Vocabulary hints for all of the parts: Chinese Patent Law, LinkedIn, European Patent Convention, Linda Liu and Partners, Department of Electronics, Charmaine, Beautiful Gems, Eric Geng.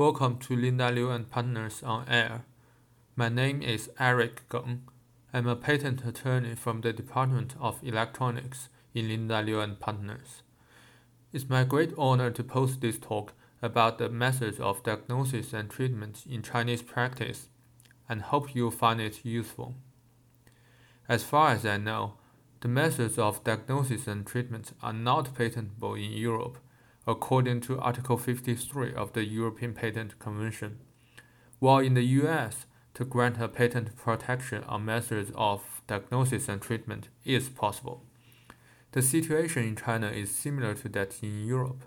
Welcome to Linda Liu and Partners on Air. My name is Eric Geng. I'm a patent attorney from the Department of Electronics in Linda Liu and Partners. It's my great honor to post this talk about the methods of diagnosis and treatment in Chinese practice, and hope you find it useful. As far as I know, the methods of diagnosis and treatment are not patentable in Europe, according to Article 53 of the European Patent Convention, while in the US, to grant a patent protection on methods of diagnosis and treatment is possible. The situation in China is similar to that in Europe.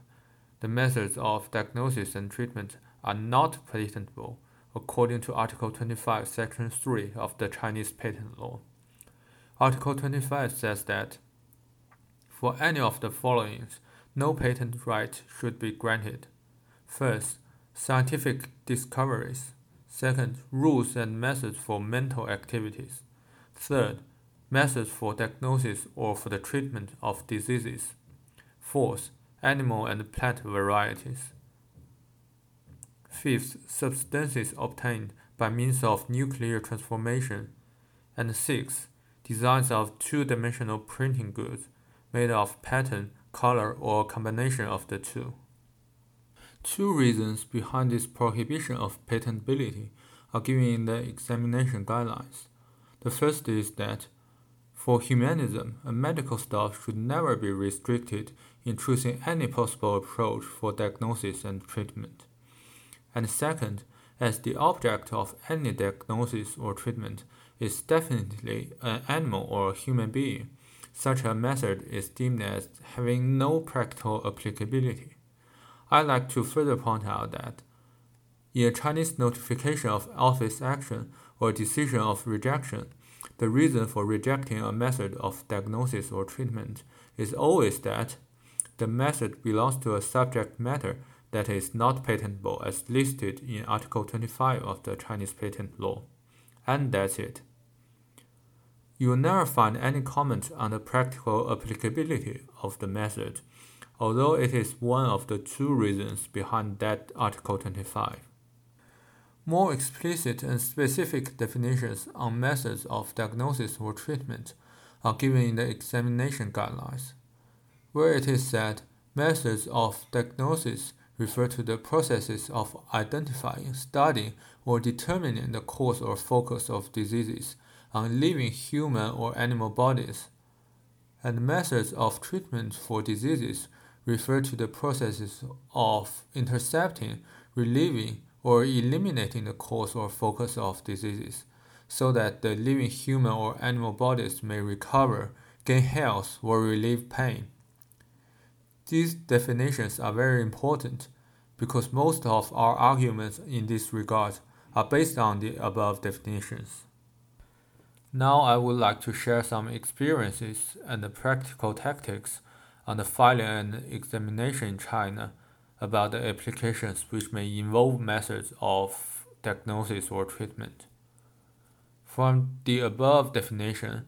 The methods of diagnosis and treatment are not patentable, according to Article 25, Section 3 of the Chinese Patent Law. Article 25 says that, for any of the following, no patent right should be granted. First, scientific discoveries. Second, rules and methods for mental activities. Third, methods for diagnosis or for the treatment of diseases. Fourth, animal and plant varieties. Fifth, substances obtained by means of nuclear transformation. And sixth, designs of two-dimensional printing goods made of pattern, color, or combination of the two. Two reasons behind this prohibition of patentability are given in the examination guidelines. The first is that, for humanism, a medical staff should never be restricted in choosing any possible approach for diagnosis and treatment. And second, as the object of any diagnosis or treatment is definitely an animal or a human being, such a method is deemed as having no practical applicability. I'd like to further point out that in a Chinese notification of office action or decision of rejection, the reason for rejecting a method of diagnosis or treatment is always that the method belongs to a subject matter that is not patentable as listed in Article 25 of the Chinese Patent Law. And that's it. You will never find any comment on the practical applicability of the method, although it is one of the two reasons behind that Article 25. More explicit and specific definitions on methods of diagnosis or treatment are given in the examination guidelines, where it is said methods of diagnosis refer to the processes of identifying, studying, or determining the cause or focus of diseases on living human or animal bodies, and methods of treatment for diseases refer to the processes of intercepting, relieving, or eliminating the cause or focus of diseases, so that the living human or animal bodies may recover, gain health, or relieve pain. These definitions are very important because most of our arguments in this regard are based on the above definitions. Now I would like to share some experiences and practical tactics on the filing and examination in China about the applications which may involve methods of diagnosis or treatment. From the above definition,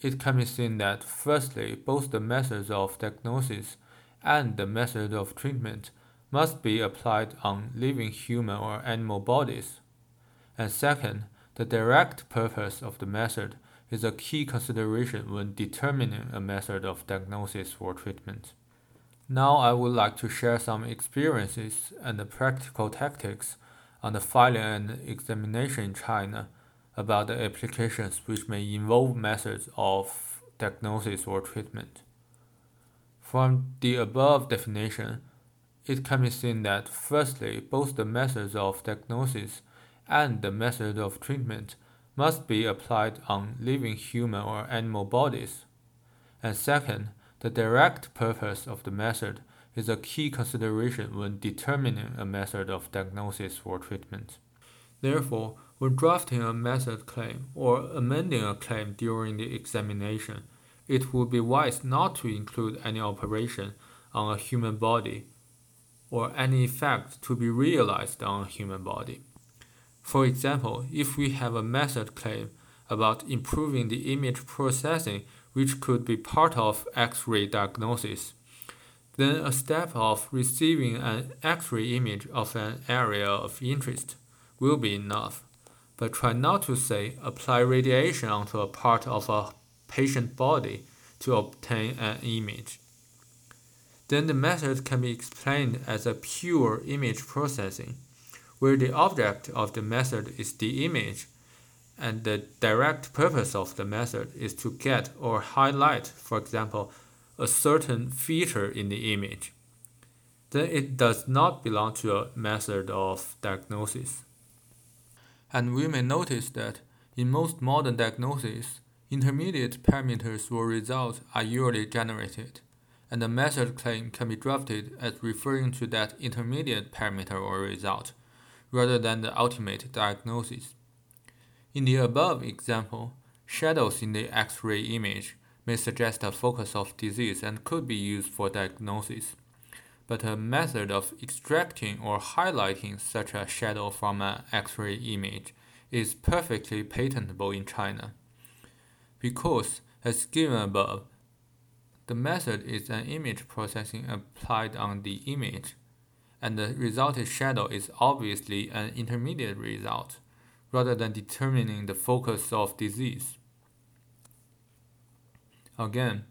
it can be seen that firstly, both the methods of diagnosis and the method of treatment must be applied on living human or animal bodies, and second, the direct purpose of the method is a key consideration when determining a method of diagnosis or treatment. Now I would like to share some experiences and practical tactics on the filing and examination in China about the applications which may involve methods of diagnosis or treatment. From the above definition, it can be seen that firstly, both the methods of diagnosis and the method of treatment must be applied on living human or animal bodies. And second, the direct purpose of the method is a key consideration when determining a method of diagnosis or treatment. Therefore, when drafting a method claim or amending a claim during the examination, it would be wise not to include any operation on a human body or any effect to be realized on a human body. For example, if we have a method claim about improving the image processing, which could be part of X-ray diagnosis, then a step of receiving an X-ray image of an area of interest will be enough. But try not to, say, apply radiation onto a part of a patient body to obtain an image. Then the method can be explained as a pure image processing, where the object of the method is the image, and the direct purpose of the method is to get or highlight, for example, a certain feature in the image. Then it does not belong to a method of diagnosis. And we may notice that in most modern diagnoses, intermediate parameters or results are usually generated, and a method claim can be drafted as referring to that intermediate parameter or result, rather than the ultimate diagnosis. In the above example, shadows in the X-ray image may suggest a focus of disease and could be used for diagnosis, but a method of extracting or highlighting such a shadow from an X-ray image is perfectly patentable in China. Because, as given above, the method is an image processing applied on the image, and the resulted shadow is obviously an intermediate result, rather than determining the focus of disease. Again,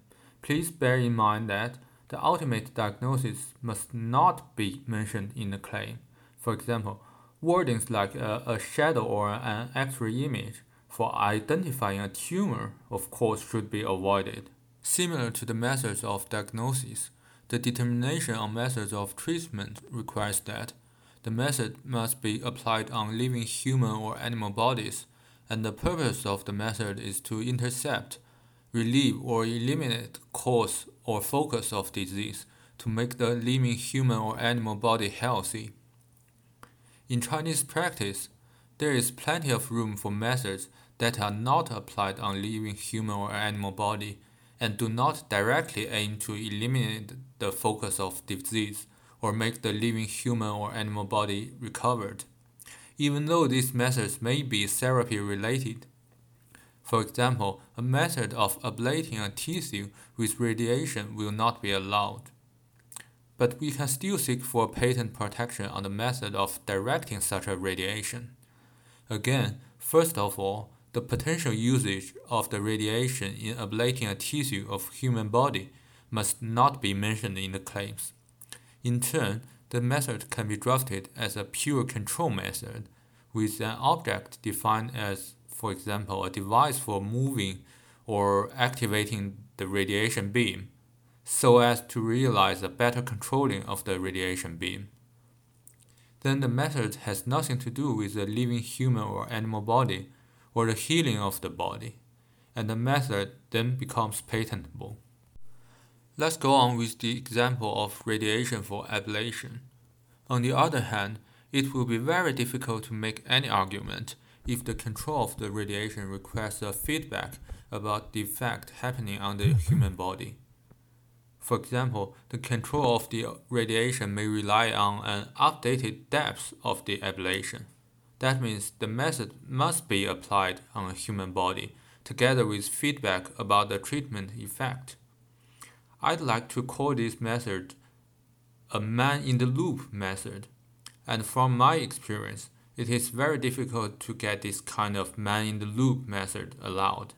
please bear in mind that the ultimate diagnosis must not be mentioned in the claim. For example, wordings like a shadow or an X-ray image for identifying a tumor, of course, should be avoided. Similar to the methods of diagnosis, the determination on methods of treatment requires that the method must be applied on living human or animal bodies, and the purpose of the method is to intercept, relieve or eliminate cause or focus of disease to make the living human or animal body healthy. In Chinese practice, there is plenty of room for methods that are not applied on living human or animal body and do not directly aim to eliminate the focus of disease or make the living human or animal body recovered, even though these methods may be therapy-related. For example, a method of ablating a tissue with radiation will not be allowed. But we can still seek for patent protection on the method of directing such a radiation. Again, first of all, the potential usage of the radiation in ablating a tissue of human body must not be mentioned in the claims. In turn, the method can be drafted as a pure control method, with an object defined as, for example, a device for moving or activating the radiation beam, so as to realize a better controlling of the radiation beam. Then the method has nothing to do with the living human or animal body or the healing of the body, and the method then becomes patentable. Let's go on with the example of radiation for ablation. On the other hand, it will be very difficult to make any argument if the control of the radiation requires a feedback about the effect happening on the human body. For example, the control of the radiation may rely on an updated depth of the ablation. That means the method must be applied on a human body, together with feedback about the treatment effect. I'd like to call this method a man-in-the-loop method, and from my experience, it is very difficult to get this kind of man-in-the-loop method allowed.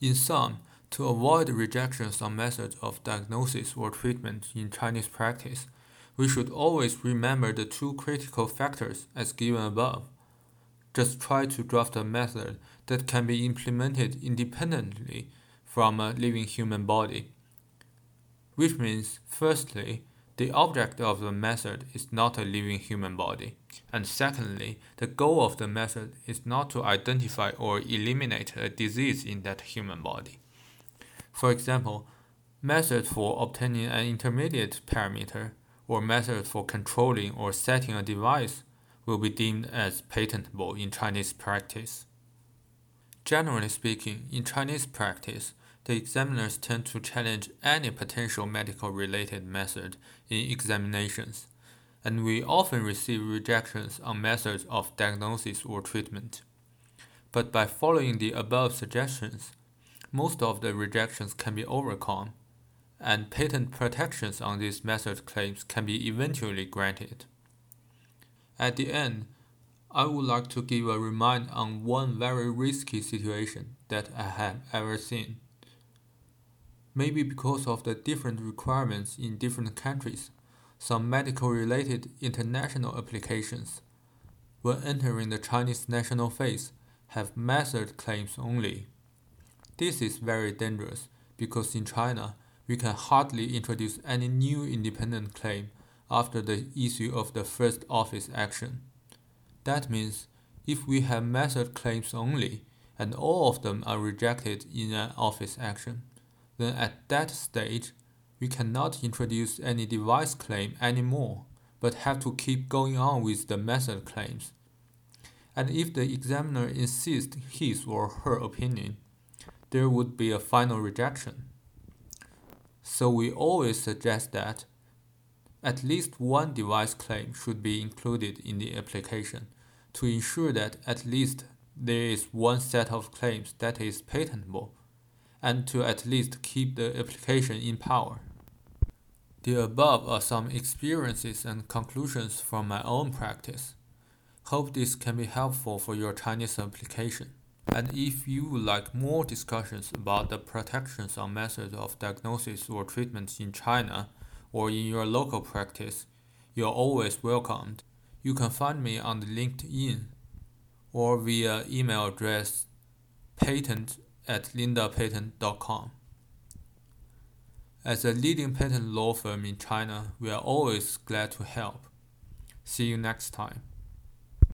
In sum, to avoid rejections on methods of diagnosis or treatment in Chinese practice, we should always remember the two critical factors as given above. Just try to draft a method that can be implemented independently from a living human body, which means, firstly, the object of the method is not a living human body, and secondly, the goal of the method is not to identify or eliminate a disease in that human body. For example, method for obtaining an intermediate parameter or method for controlling or setting a device will be deemed as patentable in Chinese practice. Generally speaking, in Chinese practice, the examiners tend to challenge any potential medical-related method in examinations, and we often receive rejections on methods of diagnosis or treatment. But by following the above suggestions, most of the rejections can be overcome, and patent protections on these method claims can be eventually granted. At the end, I would like to give a reminder on one very risky situation that I have ever seen. Maybe because of the different requirements in different countries, some medical-related international applications, when entering the Chinese national phase, have method claims only. This is very dangerous because in China, we can hardly introduce any new independent claim after the issue of the first office action. That means, if we have method claims only, and all of them are rejected in an office action, then at that stage, we cannot introduce any device claim anymore, but have to keep going on with the method claims. And if the examiner insists his or her opinion, there would be a final rejection. So we always suggest that at least one device claim should be included in the application, to ensure that at least there is one set of claims that is patentable, and to at least keep the application in power. The above are some experiences and conclusions from my own practice. Hope this can be helpful for your Chinese application. And if you would like more discussions about the protections on methods of diagnosis or treatment in China or in your local practice, you are always welcomed. You can find me on LinkedIn or via email address patent@lindapatent.com. As a leading patent law firm in China, we are always glad to help. See you next time.